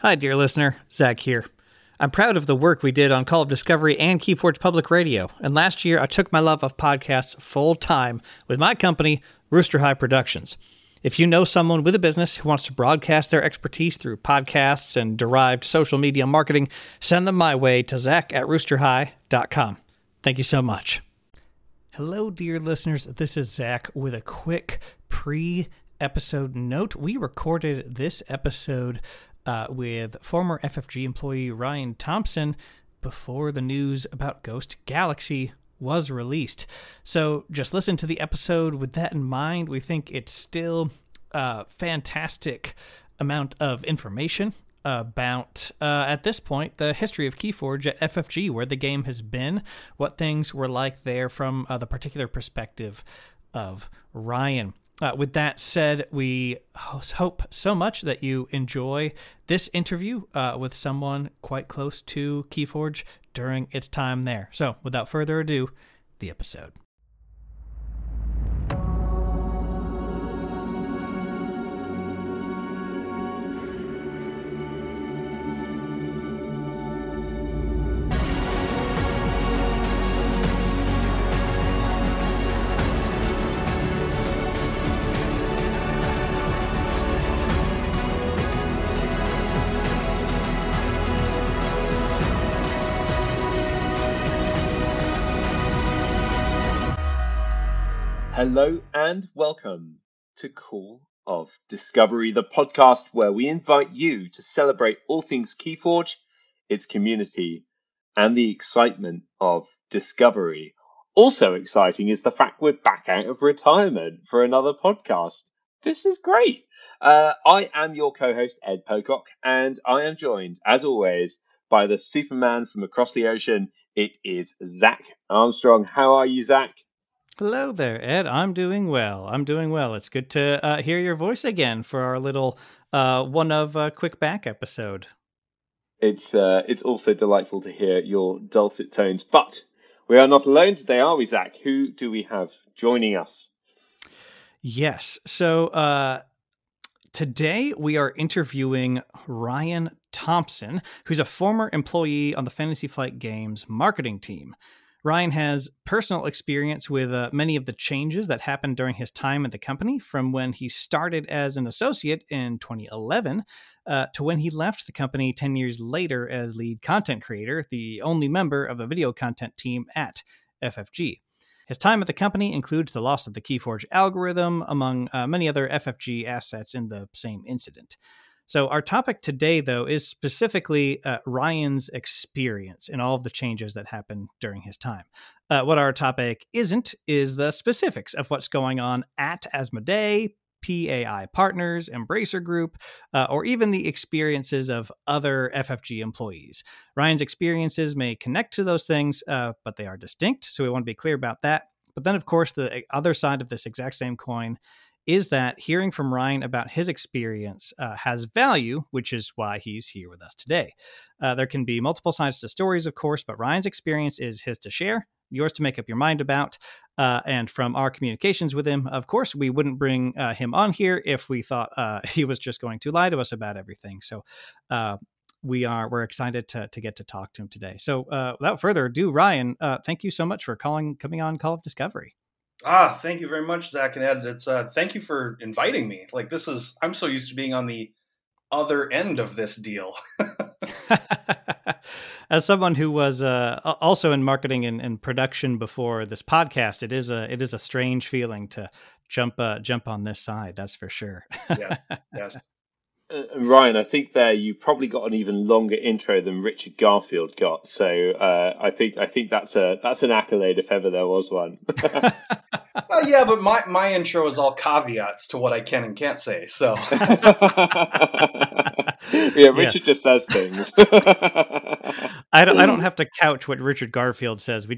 Hi, dear listener. Zach here. I'm proud of the work we did on Call of Discovery and KeyForge Public Radio, and last year I took my love of podcasts full-time with my company, Rooster High Productions. If you know someone with a business who wants to broadcast their expertise through podcasts and derived social media marketing, send them my way to zach@roosterhigh.com. Thank you so much. Hello, dear listeners. This is Zach with a quick pre-episode note. We recorded this episode with former FFG employee Ryan Thompson before the news about Ghost Galaxy was released. So just listen to the episode with that in mind. We think it's still a fantastic amount of information about, at this point, the history of KeyForge at FFG, where the game has been, what things were like there from the particular perspective of Ryan. With that said, we hope so much that you enjoy this interview with someone quite close to KeyForge during its time there. So, without further ado, the episode. Hello and welcome to Call of Discovery, the podcast where we invite you to celebrate all things KeyForge, its community, and the excitement of discovery. Also exciting is the fact we're back out of retirement for another podcast. This is great. I am your co-host, Ed Pocock, and I am joined, as always, by the Superman from across the ocean. It is Zach Armstrong. How are you, Zach? Hello there, Ed. I'm doing well. It's good to hear your voice again for our little quick back episode. It's also delightful to hear your dulcet tones. But we are not alone today, are we, Zach? Who do we have joining us? Yes. So today we are interviewing Ryan Thompson, who's a former employee on the Fantasy Flight Games marketing team. Ryan has personal experience with many of the changes that happened during his time at the company, from when he started as an associate in 2011 to when he left the company 10 years later as lead content creator, the only member of the video content team at FFG. His time at the company includes the loss of the KeyForge algorithm, among many other FFG assets in the same incident. So our topic today, though, is specifically Ryan's experience and all of the changes that happened during his time. What our topic isn't is the specifics of what's going on at Asmodee, PAI Partners, Embracer Group, or even the experiences of other FFG employees. Ryan's experiences may connect to those things, but they are distinct, so we want to be clear about that. But then, of course, the other side of this exact same coin is that hearing from Ryan about his experience has value, which is why he's here with us today. There can be multiple sides to stories, of course, but Ryan's experience is his to share, yours to make up your mind about. And from our communications with him, of course, we wouldn't bring him on here if we thought he was just going to lie to us about everything. So we're excited to get to talk to him today. So without further ado, Ryan, thank you so much for coming on Call of Discovery. Thank you very much, Zach and Ed. It's thank you for inviting me. Like, I'm so used to being on the other end of this deal. As someone who was also in marketing and production before this podcast, it is a strange feeling to jump on this side. That's for sure. Yes. Ryan, I think there you probably got an even longer intro than Richard Garfield got. So I think that's an accolade if ever there was one. Well, yeah, but my intro is all caveats to what I can and can't say. So Richard just says things. I don't have to couch what Richard Garfield says. We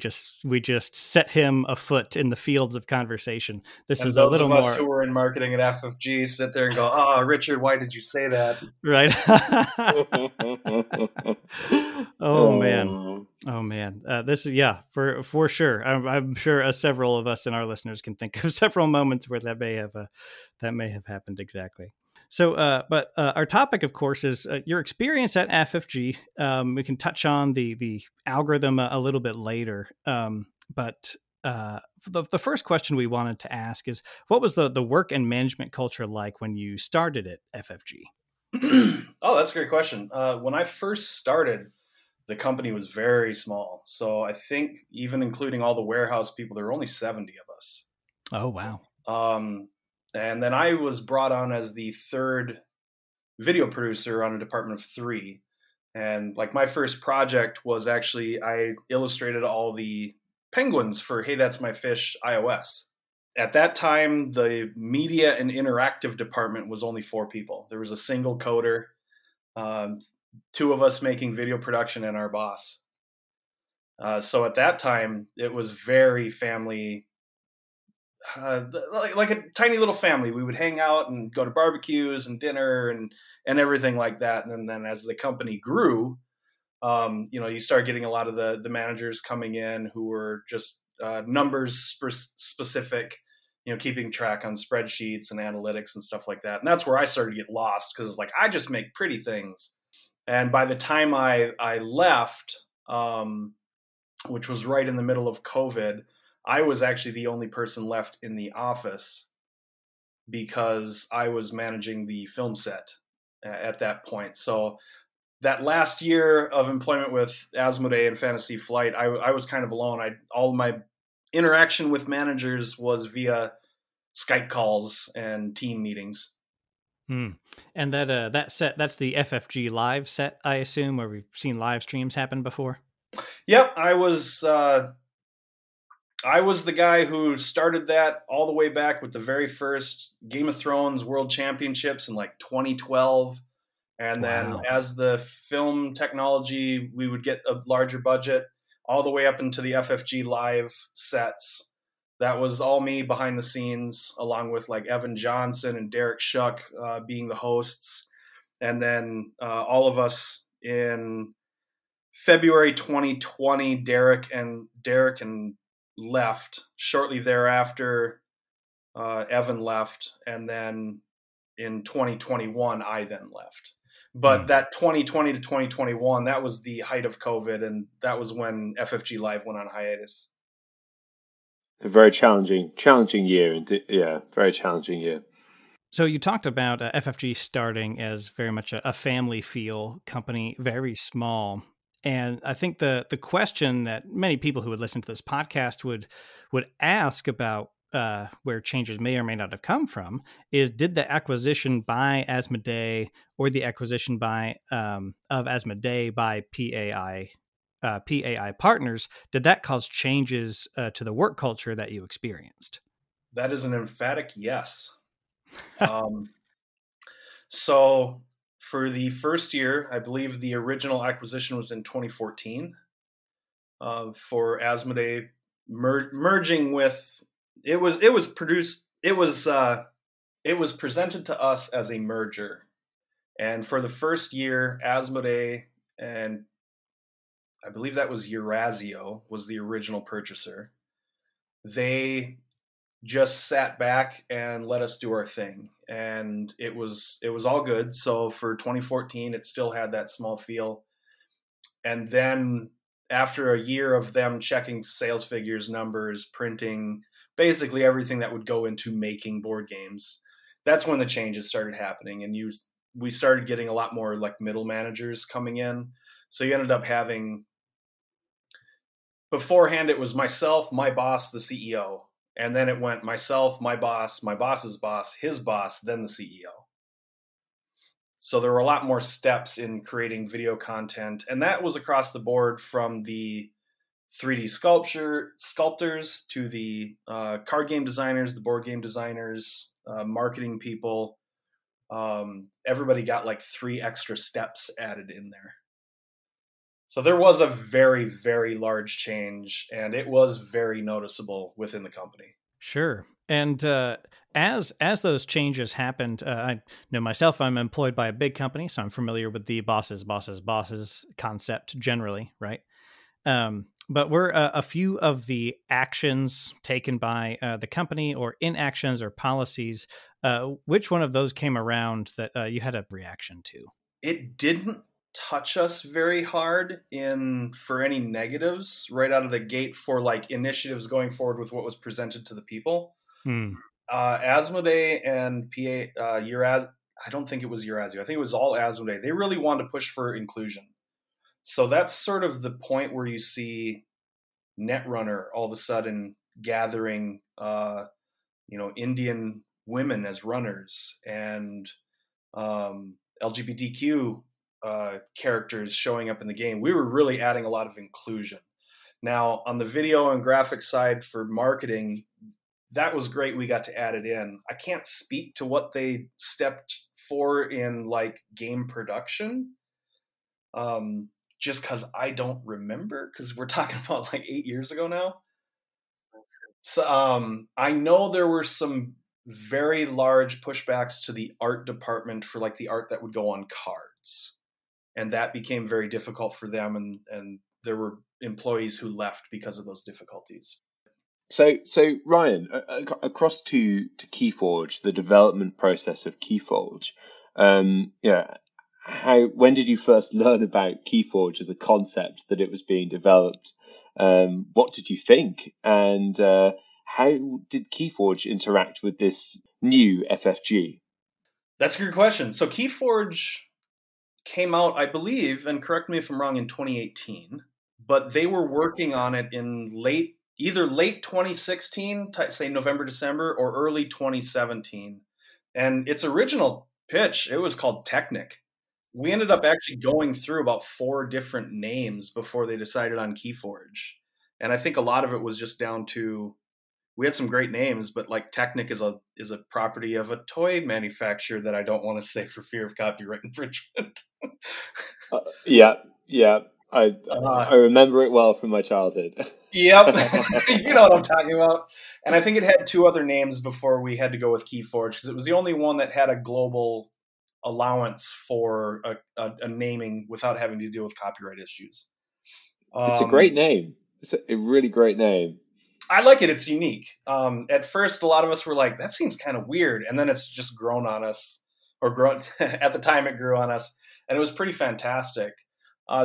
just set him afoot in the fields of conversation. This and is a little more. Those of us who were in marketing at FFG sit there and go, "Oh, Richard, why did you say that?" Right. Oh man. This is for sure. I'm sure several of us and our listeners can think of several moments where that may have happened exactly. So, but our topic, of course, is your experience at FFG. We can touch on the algorithm a little bit later. But the first question we wanted to ask is, what was the work and management culture like when you started at FFG? Oh, that's a great question. When I first started, the company was very small. So I think even including all the warehouse people, there were only 70 of us. Oh, wow. And then I was brought on as the third video producer on a department of 3. And like my first project was actually, I illustrated all the penguins for Hey, That's My Fish iOS. At that time, the media and interactive department was only 4 people. There was a single coder, 2 of us making video production, and our boss. So at that time, it was very family, like a tiny little family. We would hang out and go to barbecues and dinner and everything like that. And then as the company grew, you start getting a lot of the managers coming in who were just numbers specific, keeping track on spreadsheets and analytics and stuff like that. And that's where I started to get lost, because like I just make pretty things. And by the time I left, which was right in the middle of COVID, I was actually the only person left in the office, because I was managing the film set at that point. So that last year of employment with Asmodee and Fantasy Flight, I was kind of alone. All my interaction with managers was via Skype calls and team meetings. Hmm. And that set, that's the FFG Live set, I assume, where we've seen live streams happen before. Yep. I was the guy who started that all the way back with the very first Game of Thrones World Championships in like 2012. And then as the film technology, we would get a larger budget all the way up into the FFG Live sets. That was all me behind the scenes, along with like Evan Johnson and Derek Shuck being the hosts. And then all of us in February 2020, Derek and left. Shortly thereafter, Evan left. And then in 2021, I then left. But that 2020 to 2021, that was the height of COVID, and that was when FFG Live went on hiatus. A very challenging year. Yeah, very challenging year. So you talked about FFG starting as very much a family feel company, very small. And I think the question that many people who would listen to this podcast would ask about where changes may or may not have come from is, did the acquisition by Asmodee or the acquisition by of Asmodee by PAI Partners, did that cause changes to the work culture that you experienced? That is an emphatic yes. So for the first year, I believe the original acquisition was in 2014 for Asmodee merging with. It was produced. It was presented to us as a merger, and for the first year, Asmodee and I believe that was Eurazeo was the original purchaser. They just sat back and let us do our thing, and it was all good. So for 2014, it still had that small feel, and then after a year of them checking sales figures, numbers, printing, basically everything that would go into making board games, that's when the changes started happening. And we started getting a lot more like middle managers coming in. So you ended up having, beforehand, it was myself, my boss, the CEO. And then it went myself, my boss, my boss's boss, his boss, then the CEO. So there were a lot more steps in creating video content, and that was across the board, from the 3D sculptors to the card game designers, the board game designers, marketing people. Everybody got like 3 extra steps added in there. So there was a very, very large change, and it was very noticeable within the company. Sure. And as those changes happened, I know myself, I'm employed by a big company, so I'm familiar with the bosses, bosses, bosses concept generally, right? But we're a few of the actions taken by the company, or inactions or policies. Which one of those came around that you had a reaction to? It didn't touch us very hard for any negatives right out of the gate for like initiatives going forward with what was presented to the people. Asmodee and PA, I don't think it was Eurazio. I think it was all Asmodee. They really wanted to push for inclusion. So that's sort of the point where you see Netrunner all of a sudden gathering, Indian women as runners, and LGBTQ characters showing up in the game. We were really adding a lot of inclusion. Now, on the video and graphic side for marketing, that was great. We got to add it in. I can't speak to what they stepped for in like game production, just because I don't remember, because we're talking about like 8 years ago now. So I know there were some very large pushbacks to the art department for like the art that would go on cards, and that became very difficult for them, and there were employees who left because of those difficulties. So Ryan, across to KeyForge, the development process of KeyForge, when did you first learn about KeyForge as a concept, that it was being developed? What did you think, and how did KeyForge interact with this new FFG? That's a good question. So KeyForge came out, I believe, and correct me if I'm wrong, in 2018, but they were working on it in late 2016, say November, December, or early 2017. And its original pitch, it was called Technic. We ended up actually going through about 4 different names before they decided on KeyForge. And I think a lot of it was just down to, we had some great names, but like Technic is a property of a toy manufacturer that I don't want to say for fear of copyright infringement. I remember it well from my childhood. Yep, you know what I'm talking about. And I think it had 2 other names before we had to go with KeyForge, because it was the only one that had a global allowance for a naming without having to deal with copyright issues. It's a great name. It's a really great name. I like it. It's unique. At first, a lot of us were like, that seems kind of weird. And then it's just grown on us, at the time it grew on us. And it was pretty fantastic.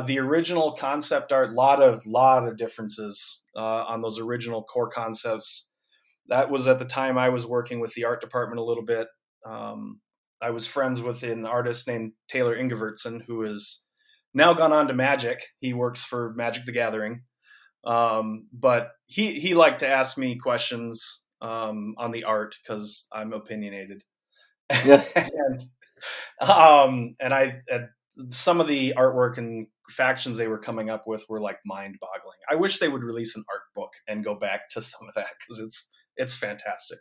The original concept art, lot of differences on those original core concepts. That was at the time I was working with the art department a little bit. I was friends with an artist named Taylor Ingevertsen, who has now gone on to Magic. He works for Magic the Gathering. But he liked to ask me questions on the art because I'm opinionated. Yeah. Some of the artwork and factions they were coming up with were like mind-boggling. I wish they would release an art book and go back to some of that, because it's fantastic.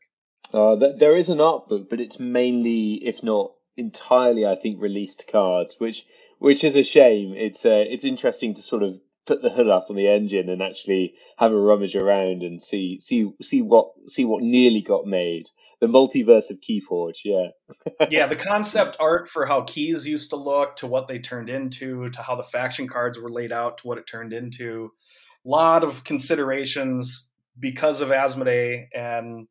There is an art book, but it's mainly, if not entirely, I think, released cards, which is a shame. It's interesting to sort of put the hood up on the engine and actually have a rummage around and see what nearly got made. The multiverse of KeyForge, yeah. Yeah, the concept art for how keys used to look, to what they turned into, to how the faction cards were laid out, to what it turned into. A lot of considerations because of Asmodee, and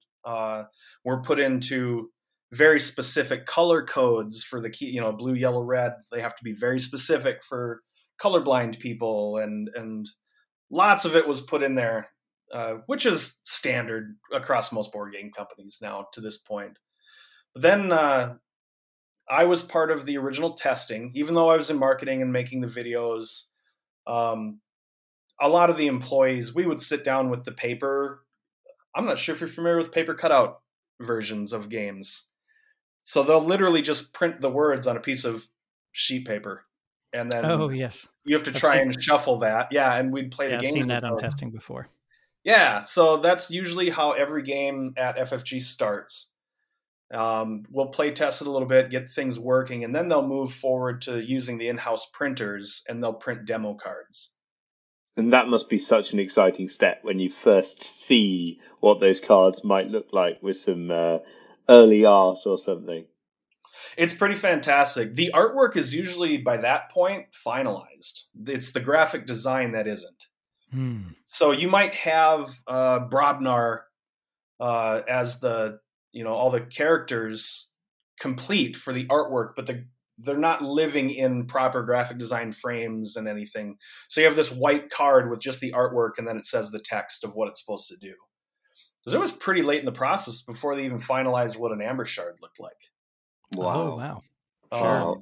were put into very specific color codes for the key, blue, yellow, red. They have to be very specific for colorblind people, and lots of it was put in there, which is standard across most board game companies now to this point. But then I was part of the original testing, even though I was in marketing and making the videos. A lot of the employees, we would sit down with the paper. I'm not sure if you're familiar with paper cutout versions of games. So they'll literally just print the words on a piece of sheet paper. And then you have to try and shuffle that. Yeah, and we'd play the game. I've seen that on testing before. Yeah, so that's usually how every game at FFG starts. We'll play test it a little bit, get things working, and then they'll move forward to using the in-house printers, and they'll print demo cards. And that must be such an exciting step when you first see what those cards might look like with some early art or something. It's pretty fantastic. The artwork is usually, by that point, finalized. It's the graphic design that isn't. So you might have Brobnar as the, you know, all the characters complete for the artwork, but they're not living in proper graphic design frames and anything. So you have this white card with just the artwork, and then it says the text of what it's supposed to do. Because it was pretty late in the process before they even finalized what an amber shard looked like. Wow. Oh, wow. Sure.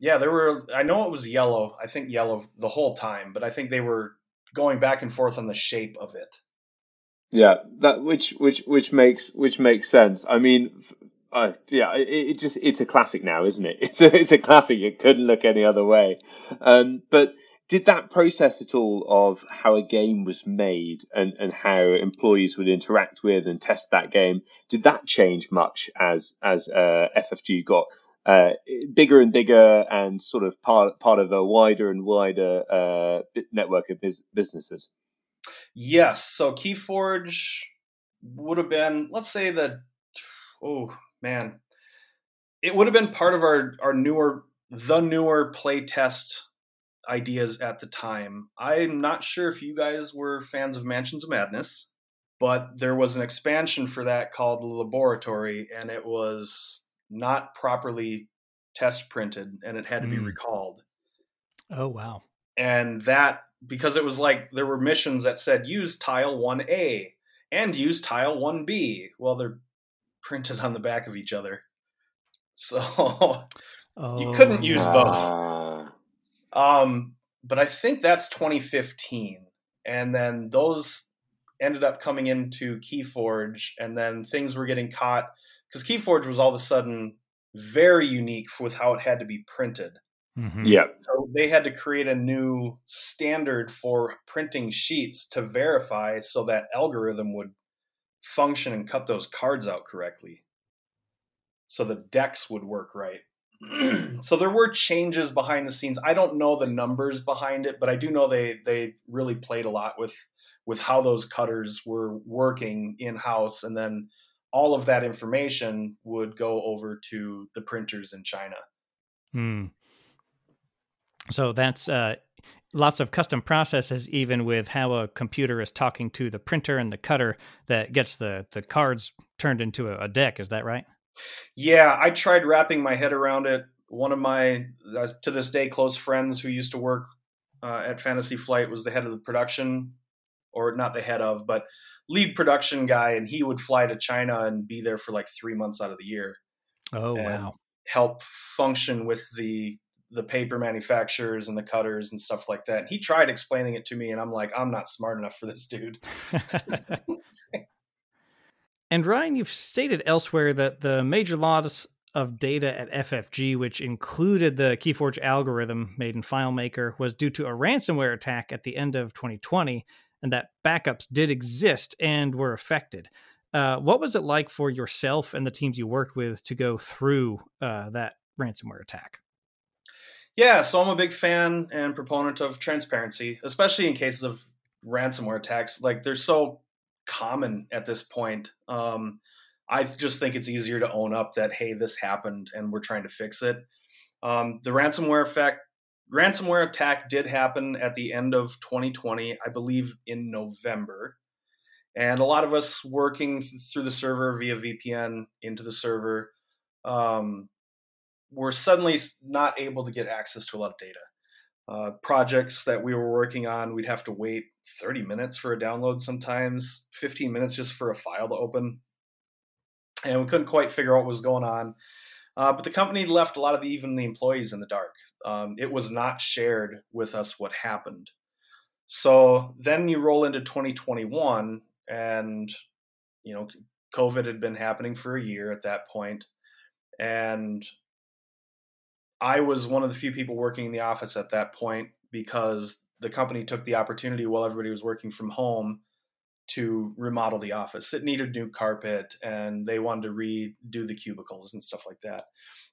Yeah, there were, I know it was yellow. I think yellow the whole time, but I think they were going back and forth on the shape of it. Yeah, that which makes sense. I mean, it's a classic now, isn't it? It's a classic. You couldn't look any other way. But did that process at all of how a game was made and how employees would interact with and test that game, did that change much as FFG got bigger and bigger and sort of part of a wider and wider network of businesses? Yes. So KeyForge would have been, let's say it would have been part of our newer playtest ideas at the time. I'm not sure if you guys were fans of Mansions of Madness, but there was an expansion for that called The Laboratory, and it was not properly test printed, and it had to be recalled. Oh, wow. And that, because it was like there were missions that said use tile 1A and use tile 1B. Well, they're printed on the back of each other. So you couldn't use both. But I think that's 2015. And then those ended up coming into KeyForge, and then things were getting caught because KeyForge was all of a sudden very unique with how it had to be printed. Mm-hmm. Yeah. So they had to create a new standard for printing sheets to verify so that algorithm would function and cut those cards out correctly, so the decks would work right. So there were changes behind the scenes. I don't know the numbers behind it, but I do know they really played a lot with how those cutters were working in-house. And then all of that information would go over to the printers in China. So that's lots of custom processes, even with how a computer is talking to the printer and the cutter that gets the cards turned into a deck. Is that right? Yeah, I tried wrapping my head around it. One of my, to this day, close friends who used to work at Fantasy Flight was the head of the production, or not the head of, but lead production guy, and he would fly to China and be there for like 3 months out of the year. Oh, wow. Help function with the paper manufacturers and the cutters and stuff like that. And he tried explaining it to me, and I'm like, I'm not smart enough for this, dude. And Ryan, you've stated elsewhere that the major loss of data at FFG, which included the KeyForge algorithm made in FileMaker, was due to a ransomware attack at the end of 2020, and that backups did exist and were affected. What was it like for yourself and the teams you worked with to go through that ransomware attack? Yeah, so I'm a big fan and proponent of transparency, especially in cases of ransomware attacks. Like, they're so common at this point. I just think it's easier to own up that, hey, this happened and we're trying to fix it. The ransomware attack did happen at the end of 2020, I believe in November. And a lot of us working through the server via VPN into the server were suddenly not able to get access to a lot of data. Projects that we were working on, we'd have to wait 30 minutes for a download sometimes, 15 minutes just for a file to open. And we couldn't quite figure out what was going on. But the company left a lot of the employees in the dark. It was not shared with us what happened. So then you roll into 2021 and, you know, COVID had been happening for a year at that point. And I was one of the few people working in the office at that point because the company took the opportunity while everybody was working from home to remodel the office. It needed new carpet and they wanted to redo the cubicles and stuff like that.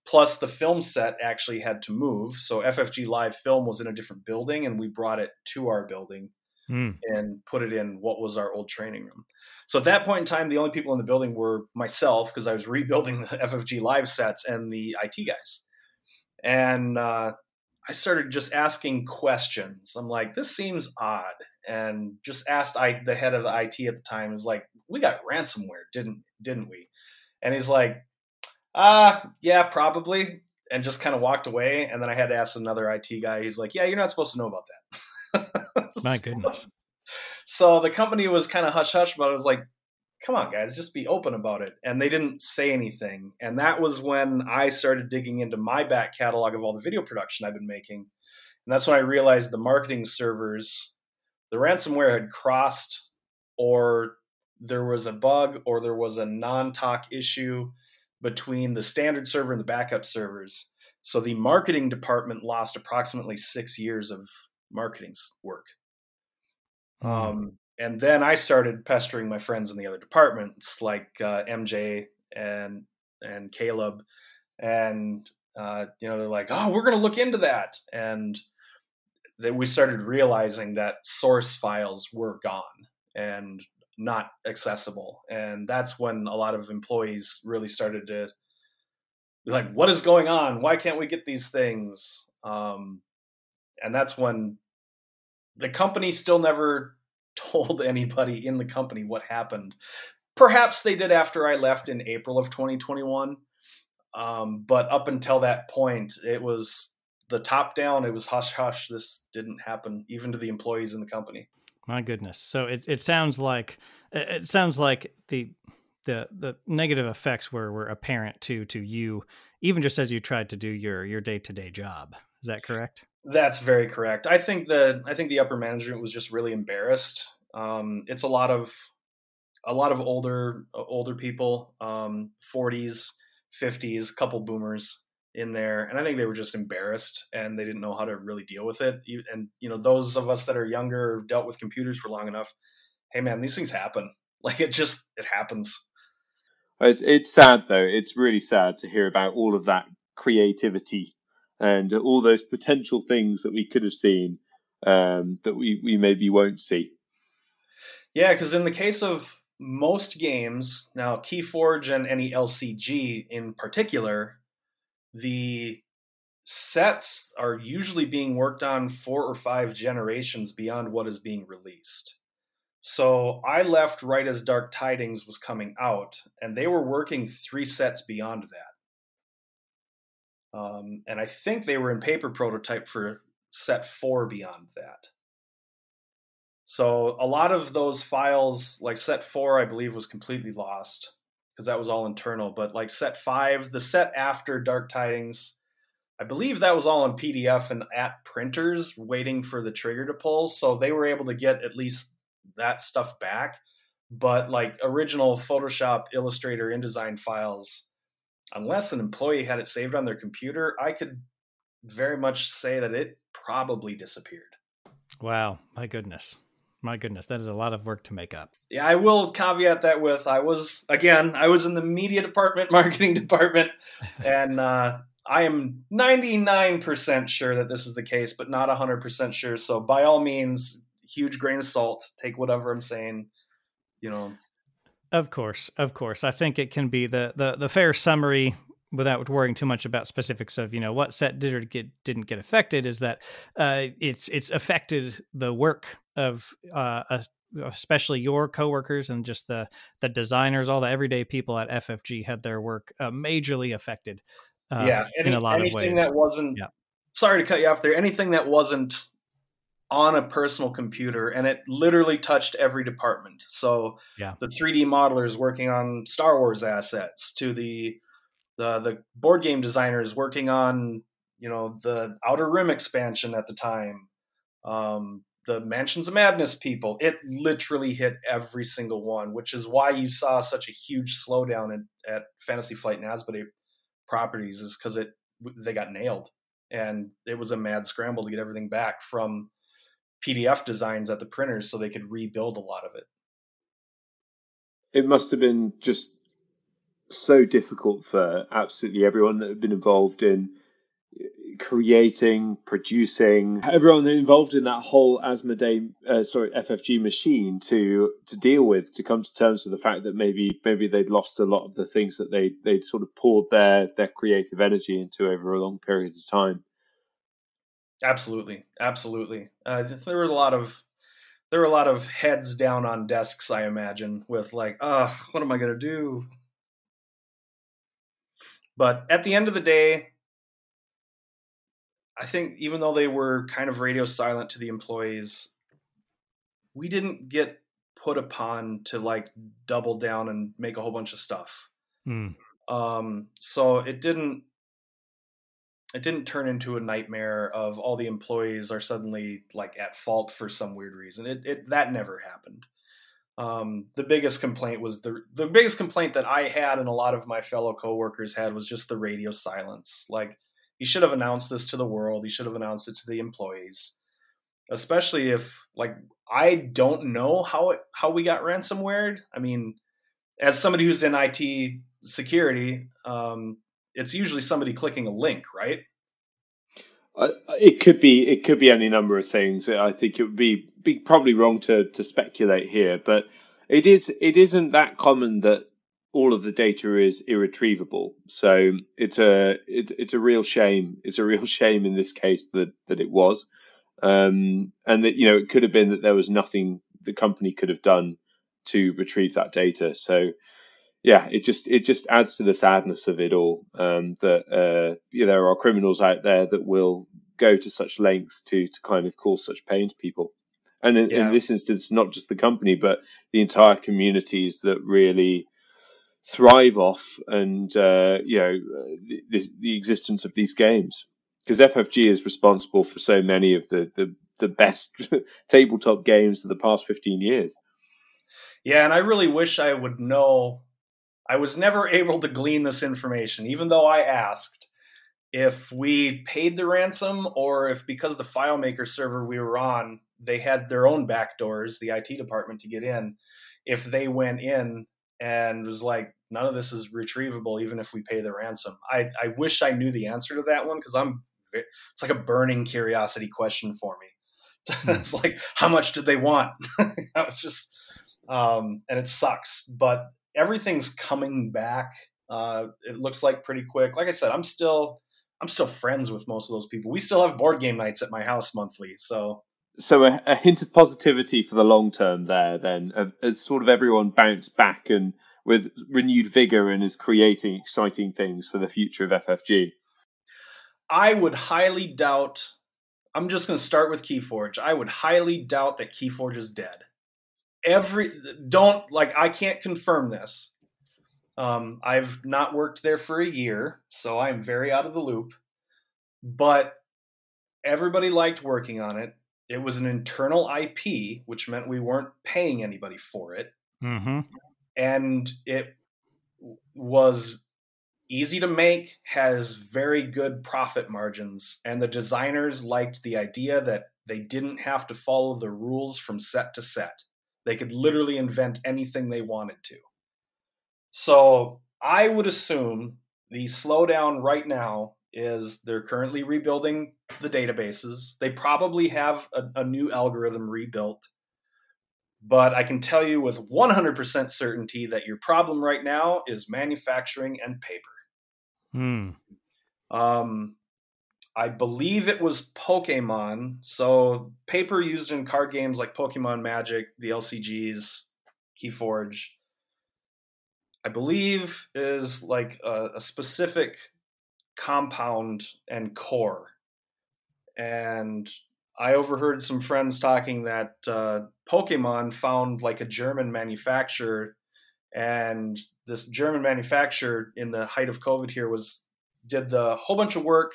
Plus the film set actually had to move. So FFG Live Film was in a different building and we brought it to our building and put it in what was our old training room. So at that point in time, the only people in the building were myself because I was rebuilding the FFG Live sets and the IT guys. And I started just asking questions. I'm like, this seems odd. and just asked the head of the IT at the time, is like, we got ransomware, didn't we? And he's like, yeah, probably. And just kind of walked away. And then I had to ask another IT guy. He's like, yeah, you're not supposed to know about that. My goodness. So the company was kind of hush hush, but I was like, come on, guys, just be open about it. And they didn't say anything. And that was when I started digging into my back catalog of all the video production I've been making. And that's when I realized the marketing servers, the ransomware had crossed, or there was a bug, or there was a non-talk issue between the standard server and the backup servers. So the marketing department lost approximately 6 years of marketing work. And then I started pestering my friends in the other departments, like MJ and Caleb, and they're like, "Oh, we're going to look into that." And then we started realizing that source files were gone and not accessible, and that's when a lot of employees really started to be like, "What is going on? Why can't we get these things?" And that's when the company still never told anybody in the company what happened. Perhaps they did after I left in April of 2021. But up until that point, it was the top down. It was hush hush. This didn't happen even to the employees in the company. My goodness. So it sounds like the negative effects were apparent to you, even just as you tried to do your day-to-day job. Is that correct? That's very correct. I think the upper management was just really embarrassed. It's a lot of older people, 40s, 50s, couple boomers in there, and I think they were just embarrassed and they didn't know how to really deal with it. And those of us that are younger dealt with computers for long enough. Hey, man, these things happen. Like it happens. It's sad though. It's really sad to hear about all of that creativity and all those potential things that we could have seen that we maybe won't see. Yeah, because in the case of most games, now KeyForge and any LCG in particular, the sets are usually being worked on 4 or 5 generations beyond what is being released. So I left right as Dark Tidings was coming out, and they were working 3 sets beyond that. And I think they were in paper prototype for set 4 beyond that. So a lot of those files, like set 4, I believe was completely lost because that was all internal. But like set 5, the set after Dark Tidings, I believe that was all in PDF and at printers waiting for the trigger to pull. So they were able to get at least that stuff back. But like original Photoshop, Illustrator, InDesign files, unless an employee had it saved on their computer, I could very much say that it probably disappeared. Wow. My goodness. That is a lot of work to make up. Yeah, I will caveat that with, I was in the media department, marketing department, and I am 99% sure that this is the case, but not 100% sure. So by all means, huge grain of salt, take whatever I'm saying, Of course. I think it can be the fair summary without worrying too much about specifics of, what set did or didn't get affected is that it's affected the work of especially your coworkers and just the designers, all the everyday people at FFG had their work majorly affected in a lot of ways. Anything that wasn't, Sorry to cut you off there, anything that wasn't on a personal computer, and it literally touched every department. So the 3D modelers working on Star Wars assets, to the board game designers working on, the Outer Rim expansion at the time, the Mansions of Madness people, it literally hit every single one, which is why you saw such a huge slowdown at Fantasy Flight and Asmodee properties, is because they got nailed, and it was a mad scramble to get everything back from PDF designs at the printers so they could rebuild a lot of it. It must have been just so difficult for absolutely everyone that had been involved in creating, producing, everyone involved in that whole FFG machine to deal with, to come to terms with the fact that maybe they'd lost a lot of the things that they'd sort of poured their creative energy into over a long period of time. Absolutely. There were a lot of there were a lot of heads down on desks, I imagine, with like, ugh, what am I going to do? But at the end of the day, I think even though they were kind of radio silent to the employees, we didn't get put upon to like double down and make a whole bunch of stuff. Mm. So it didn't turn into a nightmare of all the employees are suddenly like at fault for some weird reason. That never happened. The biggest complaint was the biggest complaint that I had and a lot of my fellow coworkers had was just the radio silence. Like, you should have announced this to the world. You should have announced it to the employees, especially if like, I don't know how we got ransomwared. I mean, as somebody who's in IT security, it's usually somebody clicking a link, right? It could be any number of things. I think it would be probably wrong to speculate here, but it isn't that common that all of the data is irretrievable. So it's a real shame. It's a real shame in this case that it was, and that, you know, it could have been that there was nothing the company could have done to retrieve that data. So. Yeah, it just adds to the sadness of it all, that there are criminals out there that will go to such lengths to kind of cause such pain to people. And in this instance, not just the company, but the entire communities that really thrive off and, the existence of these games. Because FFG is responsible for so many of the best tabletop games of the past 15 years. Yeah, and I really wish I would know. I was never able to glean this information, even though I asked if we paid the ransom or if, because the FileMaker server we were on, they had their own backdoors, the IT department, to get in, if they went in and was like, none of this is retrievable, even if we pay the ransom. I wish I knew the answer to that one, because it's like a burning curiosity question for me. It's like, how much did they want? I was just, and it sucks, but everything's coming back. It looks like pretty quick. Like I said, I'm still friends with most of those people. We still have board game nights at my house monthly. So a hint of positivity for the long term there, then, as sort of everyone bounced back and with renewed vigor and is creating exciting things for the future of FFG. I would highly doubt. I'm just going to start with KeyForge. I would highly doubt that KeyForge is dead. I can't confirm this. I've not worked there for a year, so I'm very out of the loop. But everybody liked working on it. It was an internal IP, which meant we weren't paying anybody for it. Mm-hmm. And it was easy to make, has very good profit margins, and the designers liked the idea that they didn't have to follow the rules from set to set. They could literally invent anything they wanted to. So I would assume the slowdown right now is they're currently rebuilding the databases. They probably have a new algorithm rebuilt. But I can tell you with 100% certainty that your problem right now is manufacturing and paper. Mm. I believe it was Pokemon. So paper used in card games like Pokemon Magic, the LCGs, KeyForge, I believe is like a specific compound and core. And I overheard some friends talking that Pokemon found like a German manufacturer, and this German manufacturer in the height of COVID here did the whole bunch of work.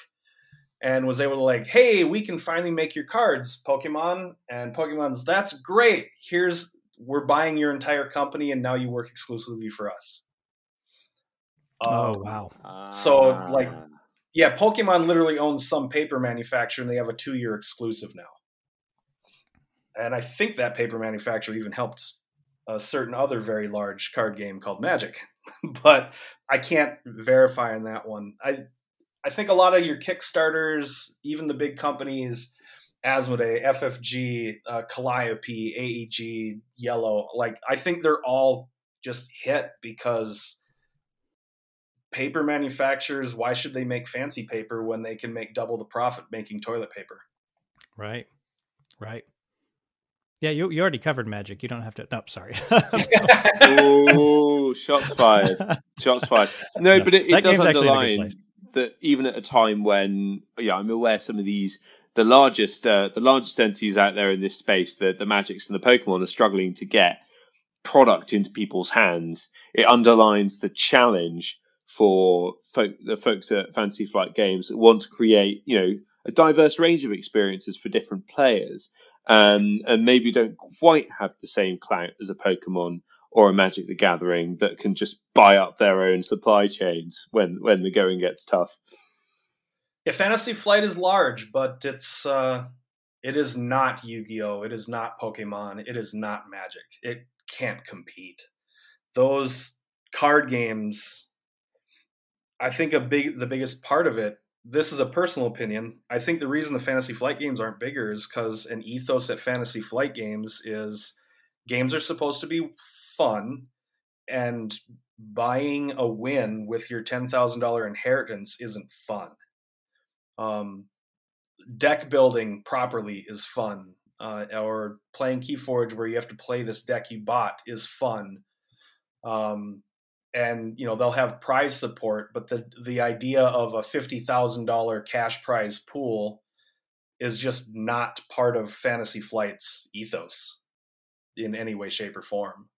And was able to like, hey, we can finally make your cards, Pokemon. And Pokemon's, that's great. We're buying your entire company, and now you work exclusively for us. Oh, wow. So, Pokemon literally owns some paper manufacturer, and they have a 2-year exclusive now. And I think that paper manufacturer even helped a certain other very large card game called Magic. But I can't verify on that one. I think a lot of your Kickstarters, even the big companies, Asmodee, FFG, Calliope, AEG, Yellow, like, I think they're all just hit because paper manufacturers, why should they make fancy paper when they can make double the profit making toilet paper? Right. Yeah, you already covered Magic. You don't have to. No, sorry. Oh, shots fired! Shots fired! No, but it does underline that even at a time when I'm aware some of these the largest entities out there in this space, the Magics and the Pokemon, are struggling to get product into people's hands. It underlines the challenge for the folks at Fantasy Flight Games that want to create a diverse range of experiences for different players. And maybe don't quite have the same clout as a Pokemon or a Magic the Gathering that can just buy up their own supply chains when the going gets tough. Yeah, Fantasy Flight is large, but it is not Yu-Gi-Oh! It is not Pokemon. It is not Magic. It can't compete. Those card games, I think the biggest part of it, this is a personal opinion, I think the reason the Fantasy Flight Games aren't bigger is because an ethos at Fantasy Flight Games is games are supposed to be fun, and buying a win with your $10,000 inheritance isn't fun. Deck building properly is fun, or playing KeyForge where you have to play this deck you bought is fun. And they'll have prize support, but the idea of a $50,000 cash prize pool is just not part of Fantasy Flight's ethos in any way, shape, or form.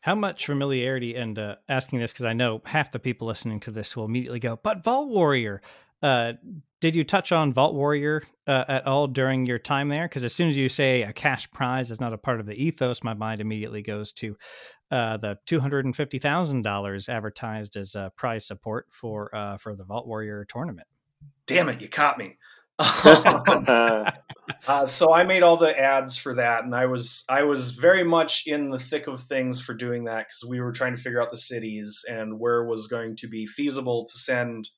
How much familiarity, and asking this because I know half the people listening to this will immediately go, but Vault Warrior. Did you touch on Vault Warrior at all during your time there? Because as soon as you say a cash prize is not a part of the ethos, my mind immediately goes to the $250,000 advertised as prize support for the Vault Warrior tournament. Damn it, you caught me. So I made all the ads for that, and I was very much in the thick of things for doing that because we were trying to figure out the cities and where was going to be feasible to send.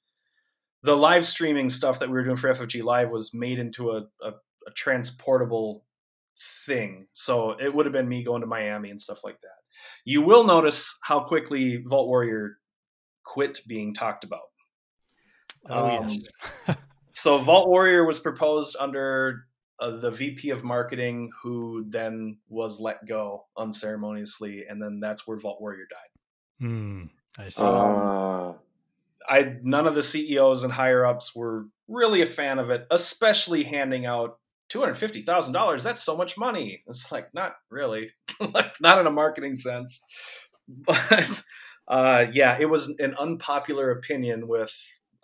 The live streaming stuff that we were doing for FFG Live was made into a transportable thing. So it would have been me going to Miami and stuff like that. You will notice how quickly Vault Warrior quit being talked about. Oh, yes. So Vault Warrior was proposed under the VP of marketing, who then was let go unceremoniously. And then that's where Vault Warrior died. I see. None of the CEOs and higher ups were really a fan of it, especially handing out $250,000. That's so much money. It's like, not really, like, not in a marketing sense. But yeah, it was an unpopular opinion with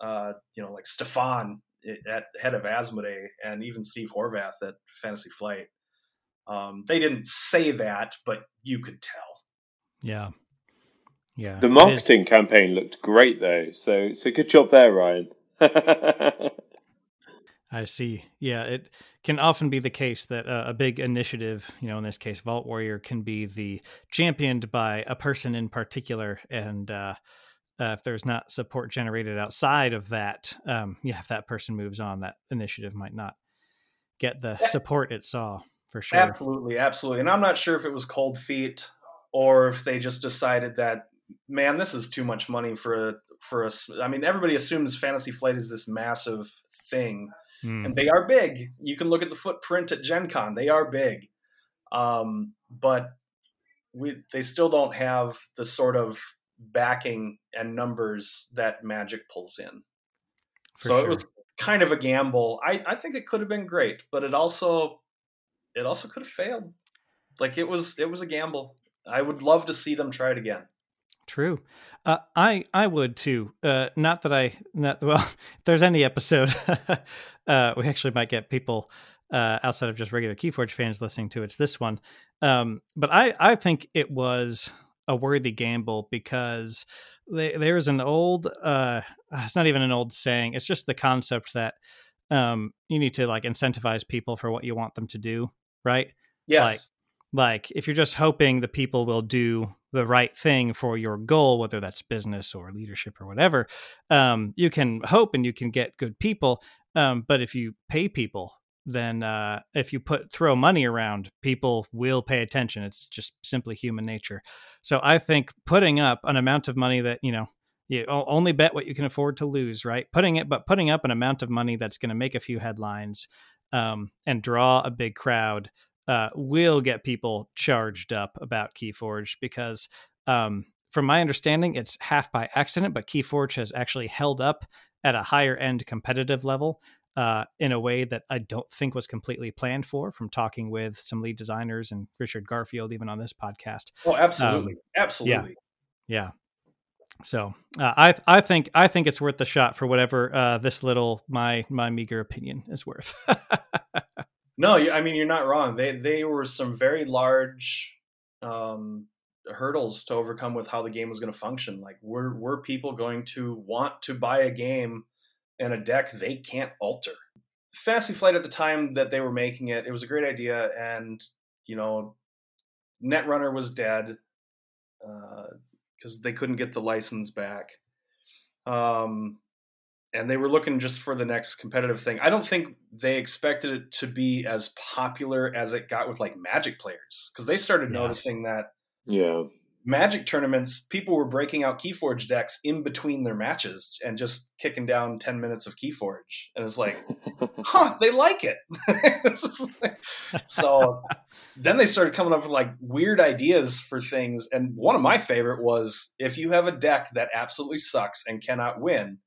like Stefan at head of Asmodee and even Steve Horvath at Fantasy Flight. They didn't say that, but you could tell. Yeah. Yeah, the marketing campaign looked great, though. So good job there, Ryan. I see. Yeah, it can often be the case that a big initiative, in this case, Vault Warrior, can be the championed by a person in particular. And if there's not support generated outside of that, if that person moves on, that initiative might not get the support it saw, for sure. Absolutely, absolutely. And I'm not sure if it was cold feet or if they just decided that, man, this is too much money for a. I mean, everybody assumes Fantasy Flight is this massive thing, and they are big. You can look at the footprint at Gen Con; they are big, but they still don't have the sort of backing and numbers that Magic pulls in. It was kind of a gamble. I think it could have been great, but it also could have failed. Like it was a gamble. I would love to see them try it again. True. I would too. If there's any episode, we actually might get people outside of just regular KeyForge fans listening to it. It's this one. But I think it was a worthy gamble because there's an old, it's not even an old saying. It's just the concept that you need to incentivize people for what you want them to do. Right. Yes. Like if you're just hoping the people will do the right thing for your goal, whether that's business or leadership or whatever, you can hope and you can get good people. But if you pay people, then if you throw money around, people will pay attention. It's just simply human nature. So I think putting up an amount of money that, you only bet what you can afford to lose, right? Putting up an amount of money that's going to make a few headlines and draw a big crowd will get people charged up about KeyForge, because from my understanding, it's half by accident, but KeyForge has actually held up at a higher end competitive level in a way that I don't think was completely planned for, from talking with some lead designers and Richard Garfield, even on this podcast. Oh, absolutely. Absolutely. Yeah. So I think it's worth the shot for whatever this little my meager opinion is worth. No, I mean, you're not wrong. They were some very large hurdles to overcome with how the game was going to function. Like, were people going to want to buy a game and a deck they can't alter? Fantasy Flight, at the time that they were making it, it was a great idea, and Netrunner was dead because they couldn't get the license back. And they were looking just for the next competitive thing. I don't think they expected it to be as popular as it got with, like, Magic players, because they started noticing that Magic tournaments, people were breaking out KeyForge decks in between their matches and just kicking down 10 minutes of KeyForge. And it's like, they like it. So then they started coming up with, like, weird ideas for things. And one of my favorite was, if you have a deck that absolutely sucks and cannot win,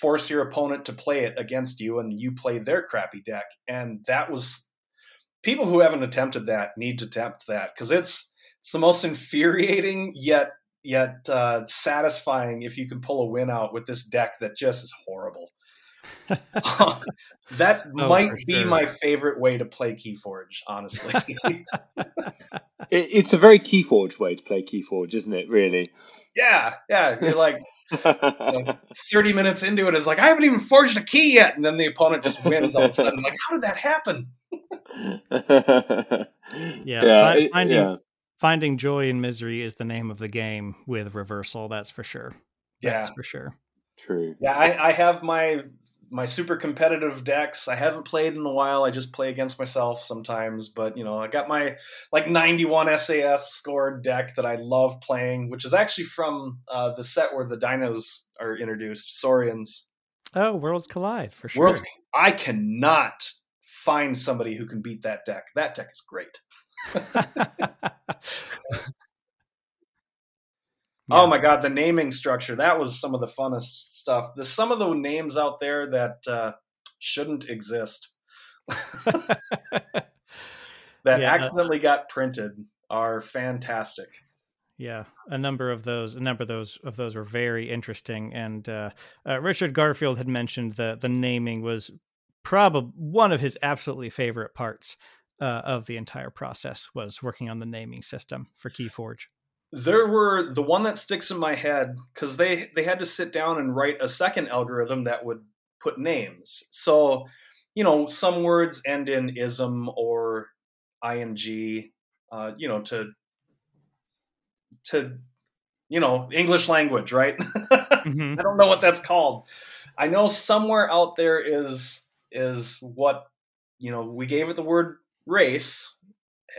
force your opponent to play it against you, and you play their crappy deck. And that was, people who haven't attempted that need to attempt that, because it's the most infuriating yet satisfying if you can pull a win out with this deck that just is horrible. That might be my favorite way to play KeyForge, honestly. It's a very KeyForge way to play KeyForge, isn't it, really? Yeah. You're like, 30 minutes into it, it's like, I haven't even forged a key yet. And then the opponent just wins all of a sudden. I'm like, how did that happen? Finding joy in misery is the name of the game with Reversal. That's for sure. True. Yeah, I have my super competitive decks. I haven't played in a while. I just play against myself sometimes. But, I got my, like, 91 SAS scored deck that I love playing, which is actually from the set where the dinos are introduced, Saurians. Oh, Worlds Collide, for sure. I cannot find somebody who can beat that deck. That deck is great. Oh my God, the naming structure, that was some of the funnest stuff. There's some of the names out there that shouldn't exist that accidentally got printed are fantastic. A number of those were very interesting, and Richard Garfield had mentioned the naming was probably one of his absolutely favorite parts of the entire process, was working on the naming system for KeyForge. There were, the one that sticks in my head, because they had to sit down and write a second algorithm that would put names. So, some words end in ism or ing, to English language, right? Mm-hmm. I don't know what that's called. I know somewhere out there is what, we gave it the word race,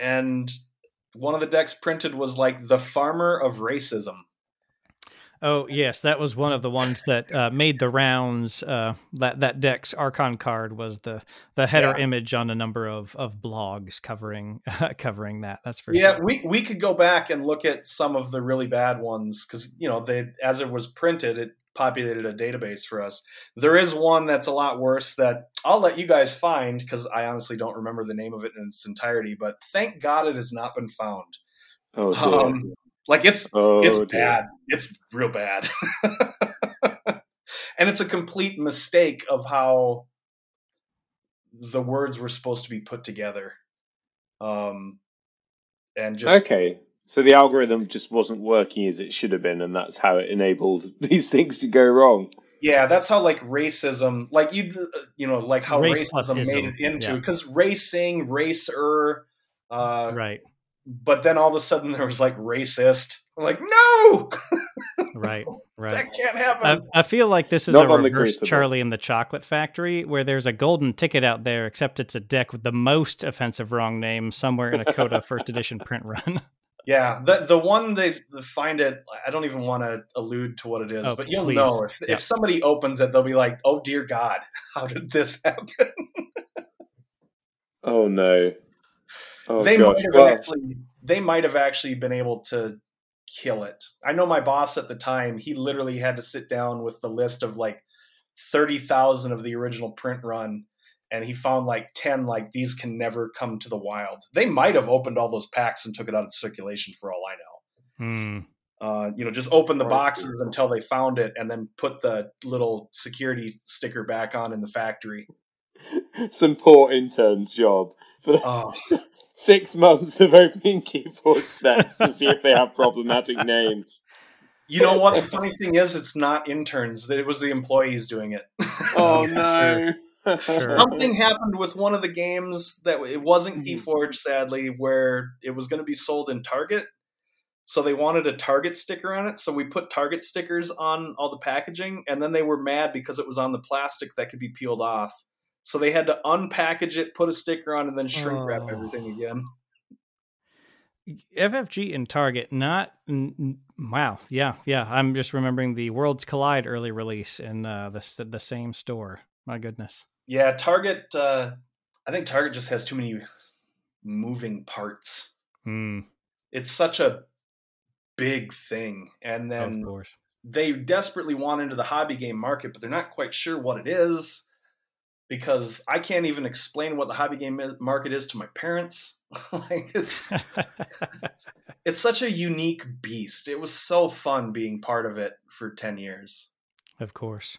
and one of the decks printed was like the Farmer of Racism. Oh yes, that was one of the ones that made the rounds. That deck's Archon card was the header image on a number of blogs covering that. That's for sure. Yeah, we could go back and look at some of the really bad ones, because they, as it was printed, it populated a database for us. There is one that's a lot worse that I'll let you guys find, because I honestly don't remember the name of it in its entirety, but thank God it has not been found. Oh, dear. It's bad. It's real bad. And it's a complete mistake of how the words were supposed to be put together. Okay. So the algorithm just wasn't working as it should have been, and that's how it enabled these things to go wrong. Yeah, that's how, like, racism, like, like how racism made it into, because racing, racer, right. But then all of a sudden there was, like, racist. I'm like, no! Right. That can't happen. I feel like this is a reverse Charlie and the Chocolate Factory, where there's a golden ticket out there, except it's a deck with the most offensive wrong name somewhere in a Coda first edition print run. Yeah, the one they find it, I don't even want to allude to what it is, but you'll know. If somebody opens it, they'll be like, oh, dear God, how did this happen? Oh no! Oh, they gosh. They might have actually been able to kill it. I know my boss at the time. He literally had to sit down with the list of like 30,000 of the original print run, and he found like 10. Like, these can never come to the wild. They might have opened all those packs and took it out of circulation for all I know. Just open the boxes until they found it, and then put the little security sticker back on in the factory. Some poor intern's job for 6 months of opening KeyForge decks to see if they have problematic names. You know what? The funny thing is, it's not interns. It was the employees doing it. Oh, no. Sure. Something happened with one of the games that it wasn't KeyForge, sadly, where it was going to be sold in Target. So they wanted a Target sticker on it. So we put Target stickers on all the packaging, and then they were mad because it was on the plastic that could be peeled off. So they had to unpackage it, put a sticker on, and then shrink wrap everything again. FFG and Target, wow. Yeah. I'm just remembering the Worlds Collide early release in the same store. My goodness. Yeah, Target. I think Target just has too many moving parts. Mm. It's such a big thing, and then of course they desperately want into the hobby game market, but they're not quite sure what it is. Because I can't even explain what the hobby game market is to my parents. Like, it's such a unique beast. It was so fun being part of it for 10 years. Of course.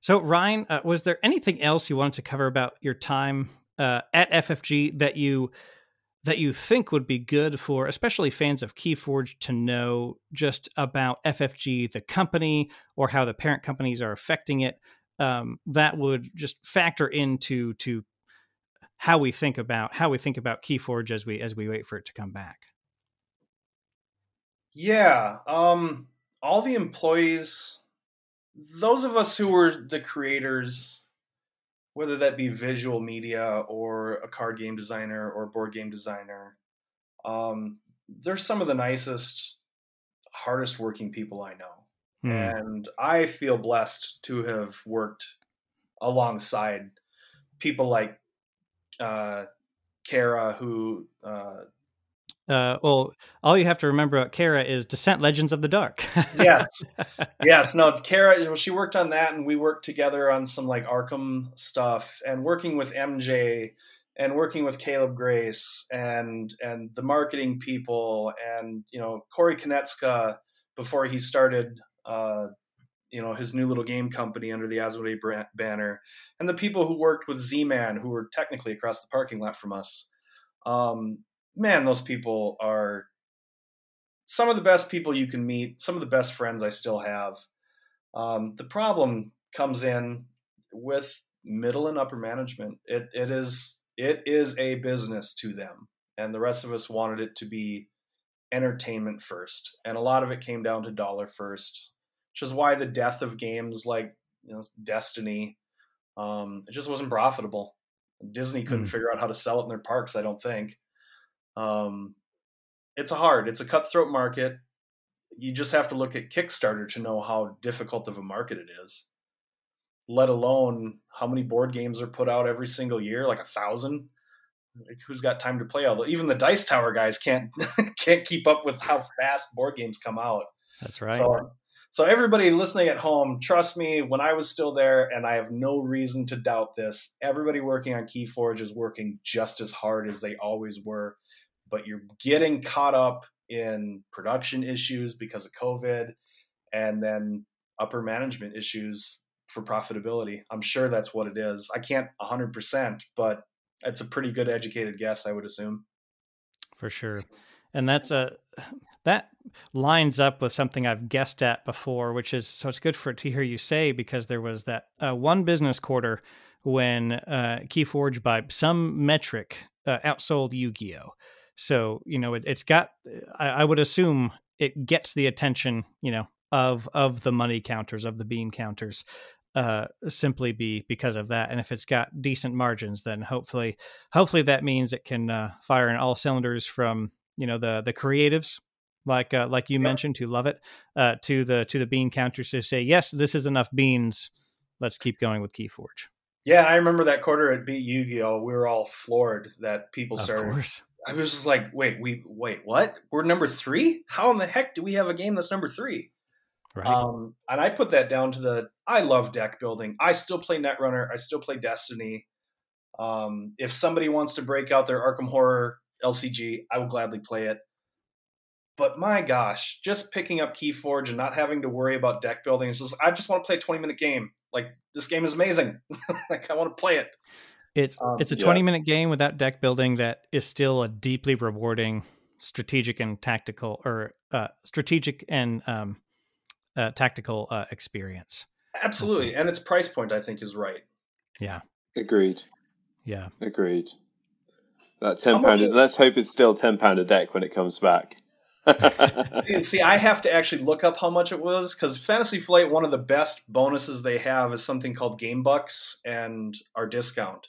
So Ryan, was there anything else you wanted to cover about your time at FFG that you think would be good for, especially fans of KeyForge, to know just about FFG, the company, or how the parent companies are affecting it? That would just factor into how we think about KeyForge as we wait for it to come back. Yeah, all the employees, those of us who were the creators, whether that be visual media or a card game designer or a board game designer, they're some of the nicest, hardest working people I know. And I feel blessed to have worked alongside people like Kara, who... well, all you have to remember about Kara is Descent Legends of the Dark. Yes. No, Kara, she worked on that, and we worked together on some like Arkham stuff, and working with MJ and working with Caleb Grace and the marketing people, and, Corey Konecka before he started... his new little game company under the Asmodee banner, and the people who worked with Z-Man, who were technically across the parking lot from us. Those people are some of the best people you can meet, some of the best friends I still have. The problem comes in with middle and upper management. It is a business to them, and the rest of us wanted it to be entertainment first, and a lot of it came down to dollar first, which is why the death of games like Destiny, it just wasn't profitable. Disney couldn't figure out how to sell it in their parks, I don't think. It's a cutthroat market. You just have to look at Kickstarter to know how difficult of a market it is, let alone how many board games are put out every single year, like 1,000. Like, who's got time to play all that? Even the Dice Tower guys can't keep up with how fast board games come out. That's right. So everybody listening at home, trust me, when I was still there, and I have no reason to doubt this, everybody working on KeyForge is working just as hard as they always were, but you're getting caught up in production issues because of COVID, and then upper management issues for profitability. I'm sure that's what it is. I can't 100%, but it's a pretty good educated guess, I would assume. For sure. And that lines up with something I've guessed at before, which is, so it's good to hear you say, because there was that one business quarter when KeyForge, by some metric, outsold Yu-Gi-Oh. So, it's got, I would assume it gets the attention, of the money counters, of the bean counters, simply because of that. And if it's got decent margins, then hopefully that means it can fire on all cylinders, from the creatives like you mentioned, who love it, to the bean counters who say, yes, this is enough beans, let's keep going with KeyForge. Yeah, I remember that quarter it beat Yu-Gi-Oh. We were all floored that people started. Of course. I was just like, wait, what? We're number 3? How in the heck do we have a game that's number 3? Right. And I put that down to I love deck building. I still play Netrunner. I still play Destiny. If somebody wants to break out their Arkham Horror LCG, I will gladly play it. But my gosh, just picking up KeyForge and not having to worry about deck building. It's just, I just want to play a 20-minute game. Like, this game is amazing. I want to play it. It's a 20-minute game without deck building that is still a deeply rewarding strategic and tactical experience. Absolutely. And its price point, I think, is right. Yeah. Agreed. That £10. Let's hope it's still £10 a deck when it comes back. See, I have to actually look up how much it was, because Fantasy Flight, one of the best bonuses they have is something called Game Bucks and our discount.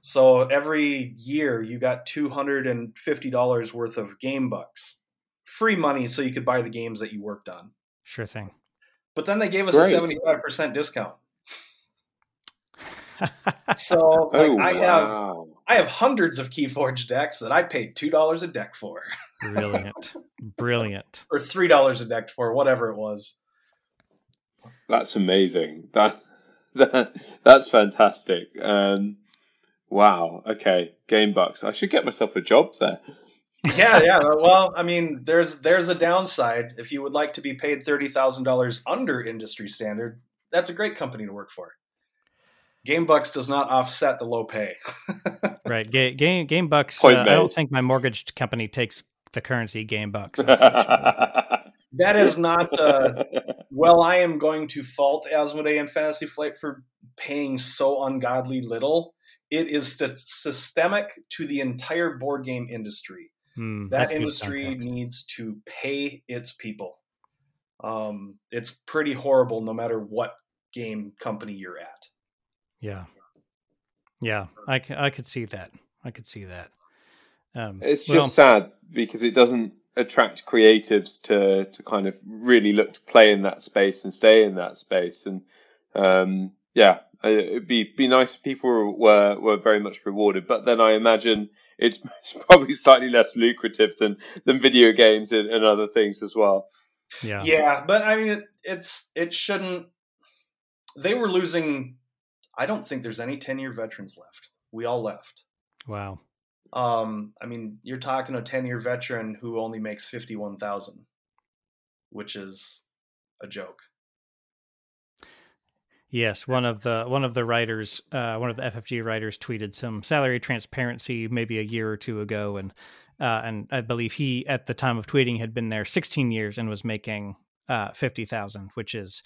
So every year you got $250 worth of Game Bucks, free money, so you could buy the games that you worked on. Sure thing. But then they gave us a 75% discount. So I have hundreds of KeyForge decks that I paid $2 a deck for. Brilliant. Or $3 a deck for, whatever it was. That's amazing. That's fantastic. Wow. Okay. Game Bucks. I should get myself a job there. Yeah. Well, I mean, there's a downside. If you would like to be paid $30,000 under industry standard, that's a great company to work for. Game Bucks does not offset the low pay. Right. Game Bucks. I don't think my mortgage company takes the currency Game Bucks. That is not. I am going to fault Asmodee and Fantasy Flight for paying so ungodly little. It is systemic to the entire board game industry. That industry needs to pay its people. It's pretty horrible no matter what game company you're at. Yeah. I could see that. It's just sad because it doesn't attract creatives to kind of really look to play in that space and stay in that space. And it'd be nice if people were very much rewarded. But then I imagine it's probably slightly less lucrative than video games and other things as well. Yeah. But I mean, it shouldn't. They were losing. I don't think there's any 10-year veterans left. We all left. Wow. I mean, you're talking a 10-year veteran who only makes $51,000, which is a joke. Yes, one of the writers, one of the FFG writers, tweeted some salary transparency maybe a year or two ago, and I believe he at the time of tweeting had been there 16 years and was making $50,000, which is.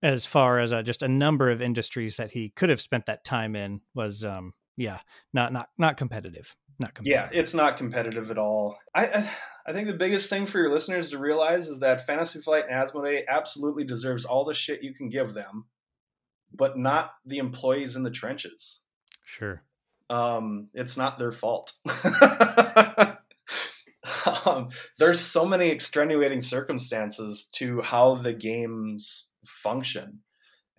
As far as just a number of industries that he could have spent that time in was, not competitive. Yeah, it's not competitive at all. I think the biggest thing for your listeners to realize is that Fantasy Flight and Asmodee absolutely deserves all the shit you can give them, but not the employees in the trenches. Sure. It's not their fault. There's so many extenuating circumstances to how the games function,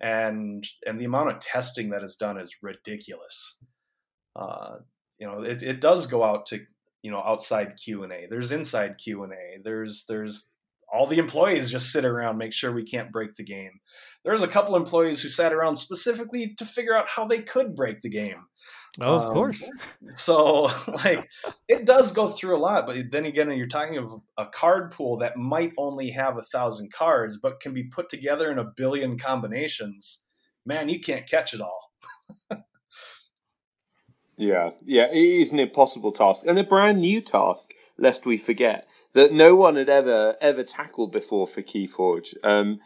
and the amount of testing that is done is ridiculous. It does go out to outside Q&A. There's inside Q&A. There's all the employees just sit around, make sure we can't break the game. There's a couple employees who sat around specifically to figure out how they could break the game. Oh, of course. So it does go through a lot, but then again, you're talking of a card pool that might only have 1,000 cards, but can be put together in 1 billion combinations. Man, you can't catch it all. Yeah. It is an impossible task and a brand new task, lest we forget, that no one had ever tackled before for KeyForge. And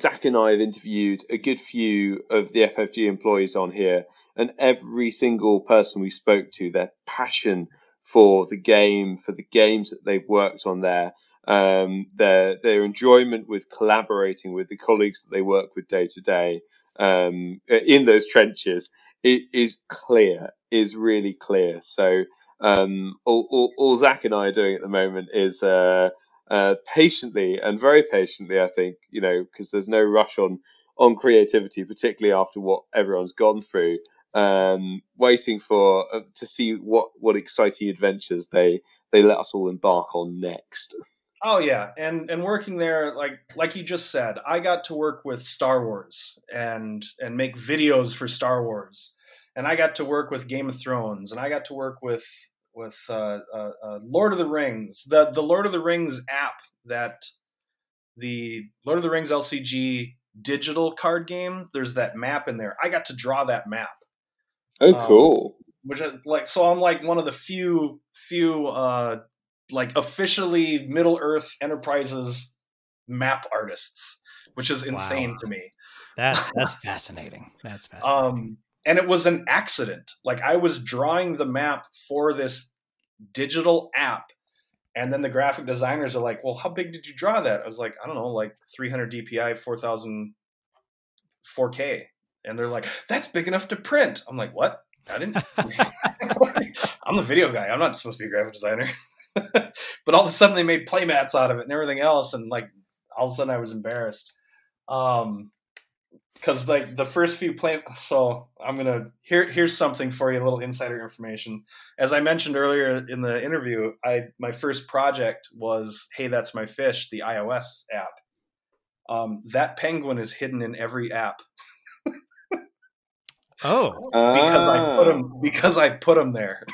Zach and I have interviewed a good few of the FFG employees on here, and every single person we spoke to, their passion for the game, for the games that they've worked on there, their enjoyment with collaborating with the colleagues that they work with day to day in those trenches, it is clear, is really clear. So all Zach and I are doing at the moment is patiently and very patiently, I think, because there's no rush on on creativity, particularly after what everyone's gone through, waiting for to see what exciting adventures they let us all embark on next. Oh yeah, and working there, like you just said, I got to work with Star Wars and make videos for Star Wars, and I got to work with Game of Thrones, and I got to work with Lord of the Rings, the Lord of the Rings app that the Lord of the Rings LCG digital card game. There's that map in there. I got to draw that map. Oh, cool. Which so I'm like one of the few like officially Middle Earth Enterprises map artists, which is insane to me. That's fascinating. That's fascinating. And it was an accident. Like, I was drawing the map for this digital app, and then the graphic designers are like, "Well, how big did you draw that?" I was like, "I don't know, like 300 DPI, 4,000, 4K." And they're like, "That's big enough to print." I'm like, "What? I didn't." I'm the video guy. I'm not supposed to be a graphic designer. But all of a sudden they made playmats out of it and everything else, and like all of a sudden I was embarrassed because like the first few so I'm gonna here's something for you, a little insider information. As I mentioned earlier in the interview, my first project was Hey That's My Fish, the iOS app. That penguin is hidden in every app. because I put him there.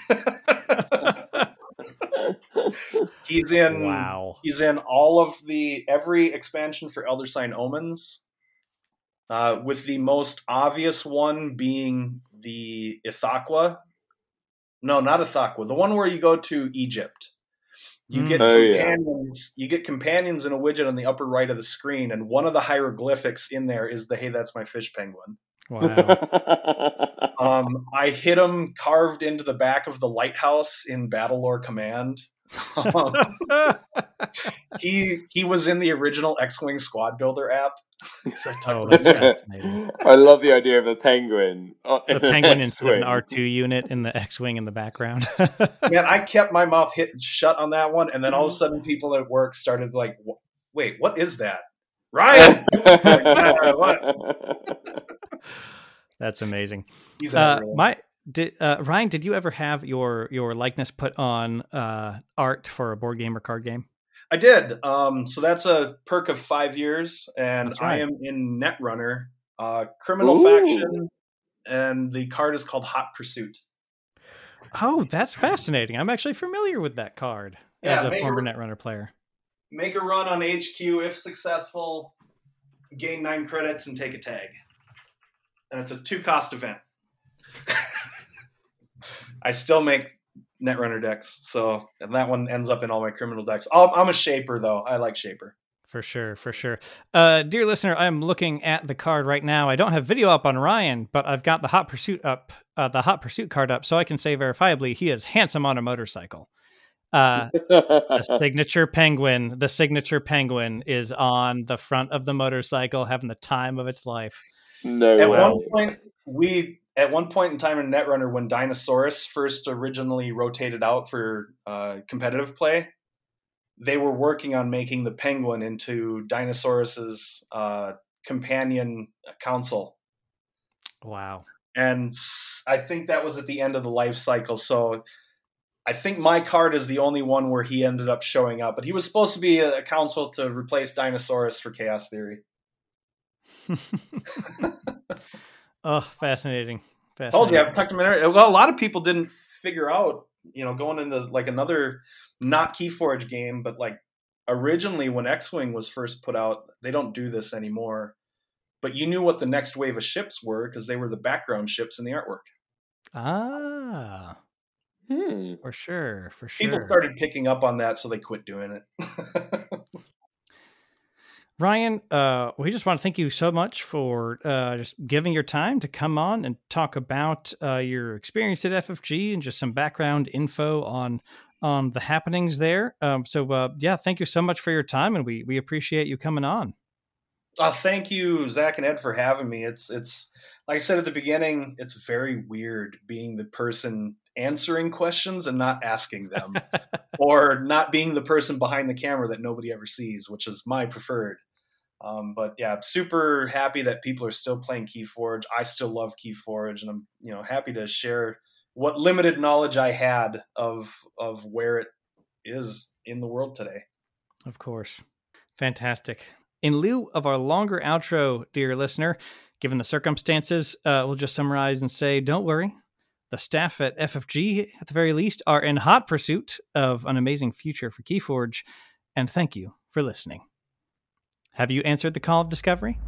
He's in all of every expansion for Elder Sign Omens, with the most obvious one being the Ithaqua. No, not Ithaqua. The one where you go to Egypt. You get companions. Yeah. You get companions in a widget on the upper right of the screen, and one of the hieroglyphics in there is the Hey That's My Fish penguin. Wow. I hit him carved into the back of the lighthouse in Battlelore Command. He was in the original X-Wing Squad Builder app. That's fascinating. I love the idea of a penguin. The penguin instead of an R2 unit in the X-Wing in the background. Man, I kept my mouth shut on that one, and then all of a sudden people at work started like, "Wait, what is that? Ryan!" That's amazing. Ryan, did you ever have your likeness put on art for a board game or card game? I did. So that's a perk of 5 years, and right. I am in Netrunner, Criminal Faction, and the card is called Hot Pursuit. Oh, that's fascinating. I'm actually familiar with that card as a former Netrunner player. Make a run on HQ. If successful, gain 9 credits and take a tag. And it's a 2-cost event. I still make Netrunner decks, and that one ends up in all my criminal decks. I'm a shaper, though. I like shaper. For sure. Dear listener, I'm looking at the card right now. I don't have video up on Ryan, but I've got the Hot Pursuit up, the Hot Pursuit card up, so I can say verifiably he is handsome on a motorcycle. The signature penguin is on the front of the motorcycle, having the time of its life. At one point in time in Netrunner, when Dinosaurus first originally rotated out for competitive play, they were working on making the penguin into Dinosaurus's companion council. Wow. And I think that was at the end of the life cycle. So I think my card is the only one where he ended up showing up, but he was supposed to be a council to replace Dinosaurus for Chaos Theory. Oh, fascinating. Told you, I've tucked him in. Well, a lot of people didn't figure out, going into like another not KeyForge game, but like originally when X-Wing was first put out, they don't do this anymore, but you knew what the next wave of ships were because they were the background ships in the artwork. For sure. People started picking up on that, so they quit doing it. Ryan, we just want to thank you so much for just giving your time to come on and talk about your experience at FFG and just some background info on the happenings there. Thank you so much for your time, and we appreciate you coming on. Thank you, Zach and Ed, for having me. It's like I said at the beginning, it's very weird being the person answering questions and not asking them, or not being the person behind the camera that nobody ever sees, which is my preferred. But yeah, I'm super happy that people are still playing KeyForge. I still love KeyForge, and I'm, you know, happy to share what limited knowledge I had of where it is in the world today. Of course. Fantastic. In lieu of our longer outro, dear listener, given the circumstances, we'll just summarize and say, don't worry. The staff at FFG, at the very least, are in hot pursuit of an amazing future for KeyForge. And thank you for listening. Have you answered the call of discovery?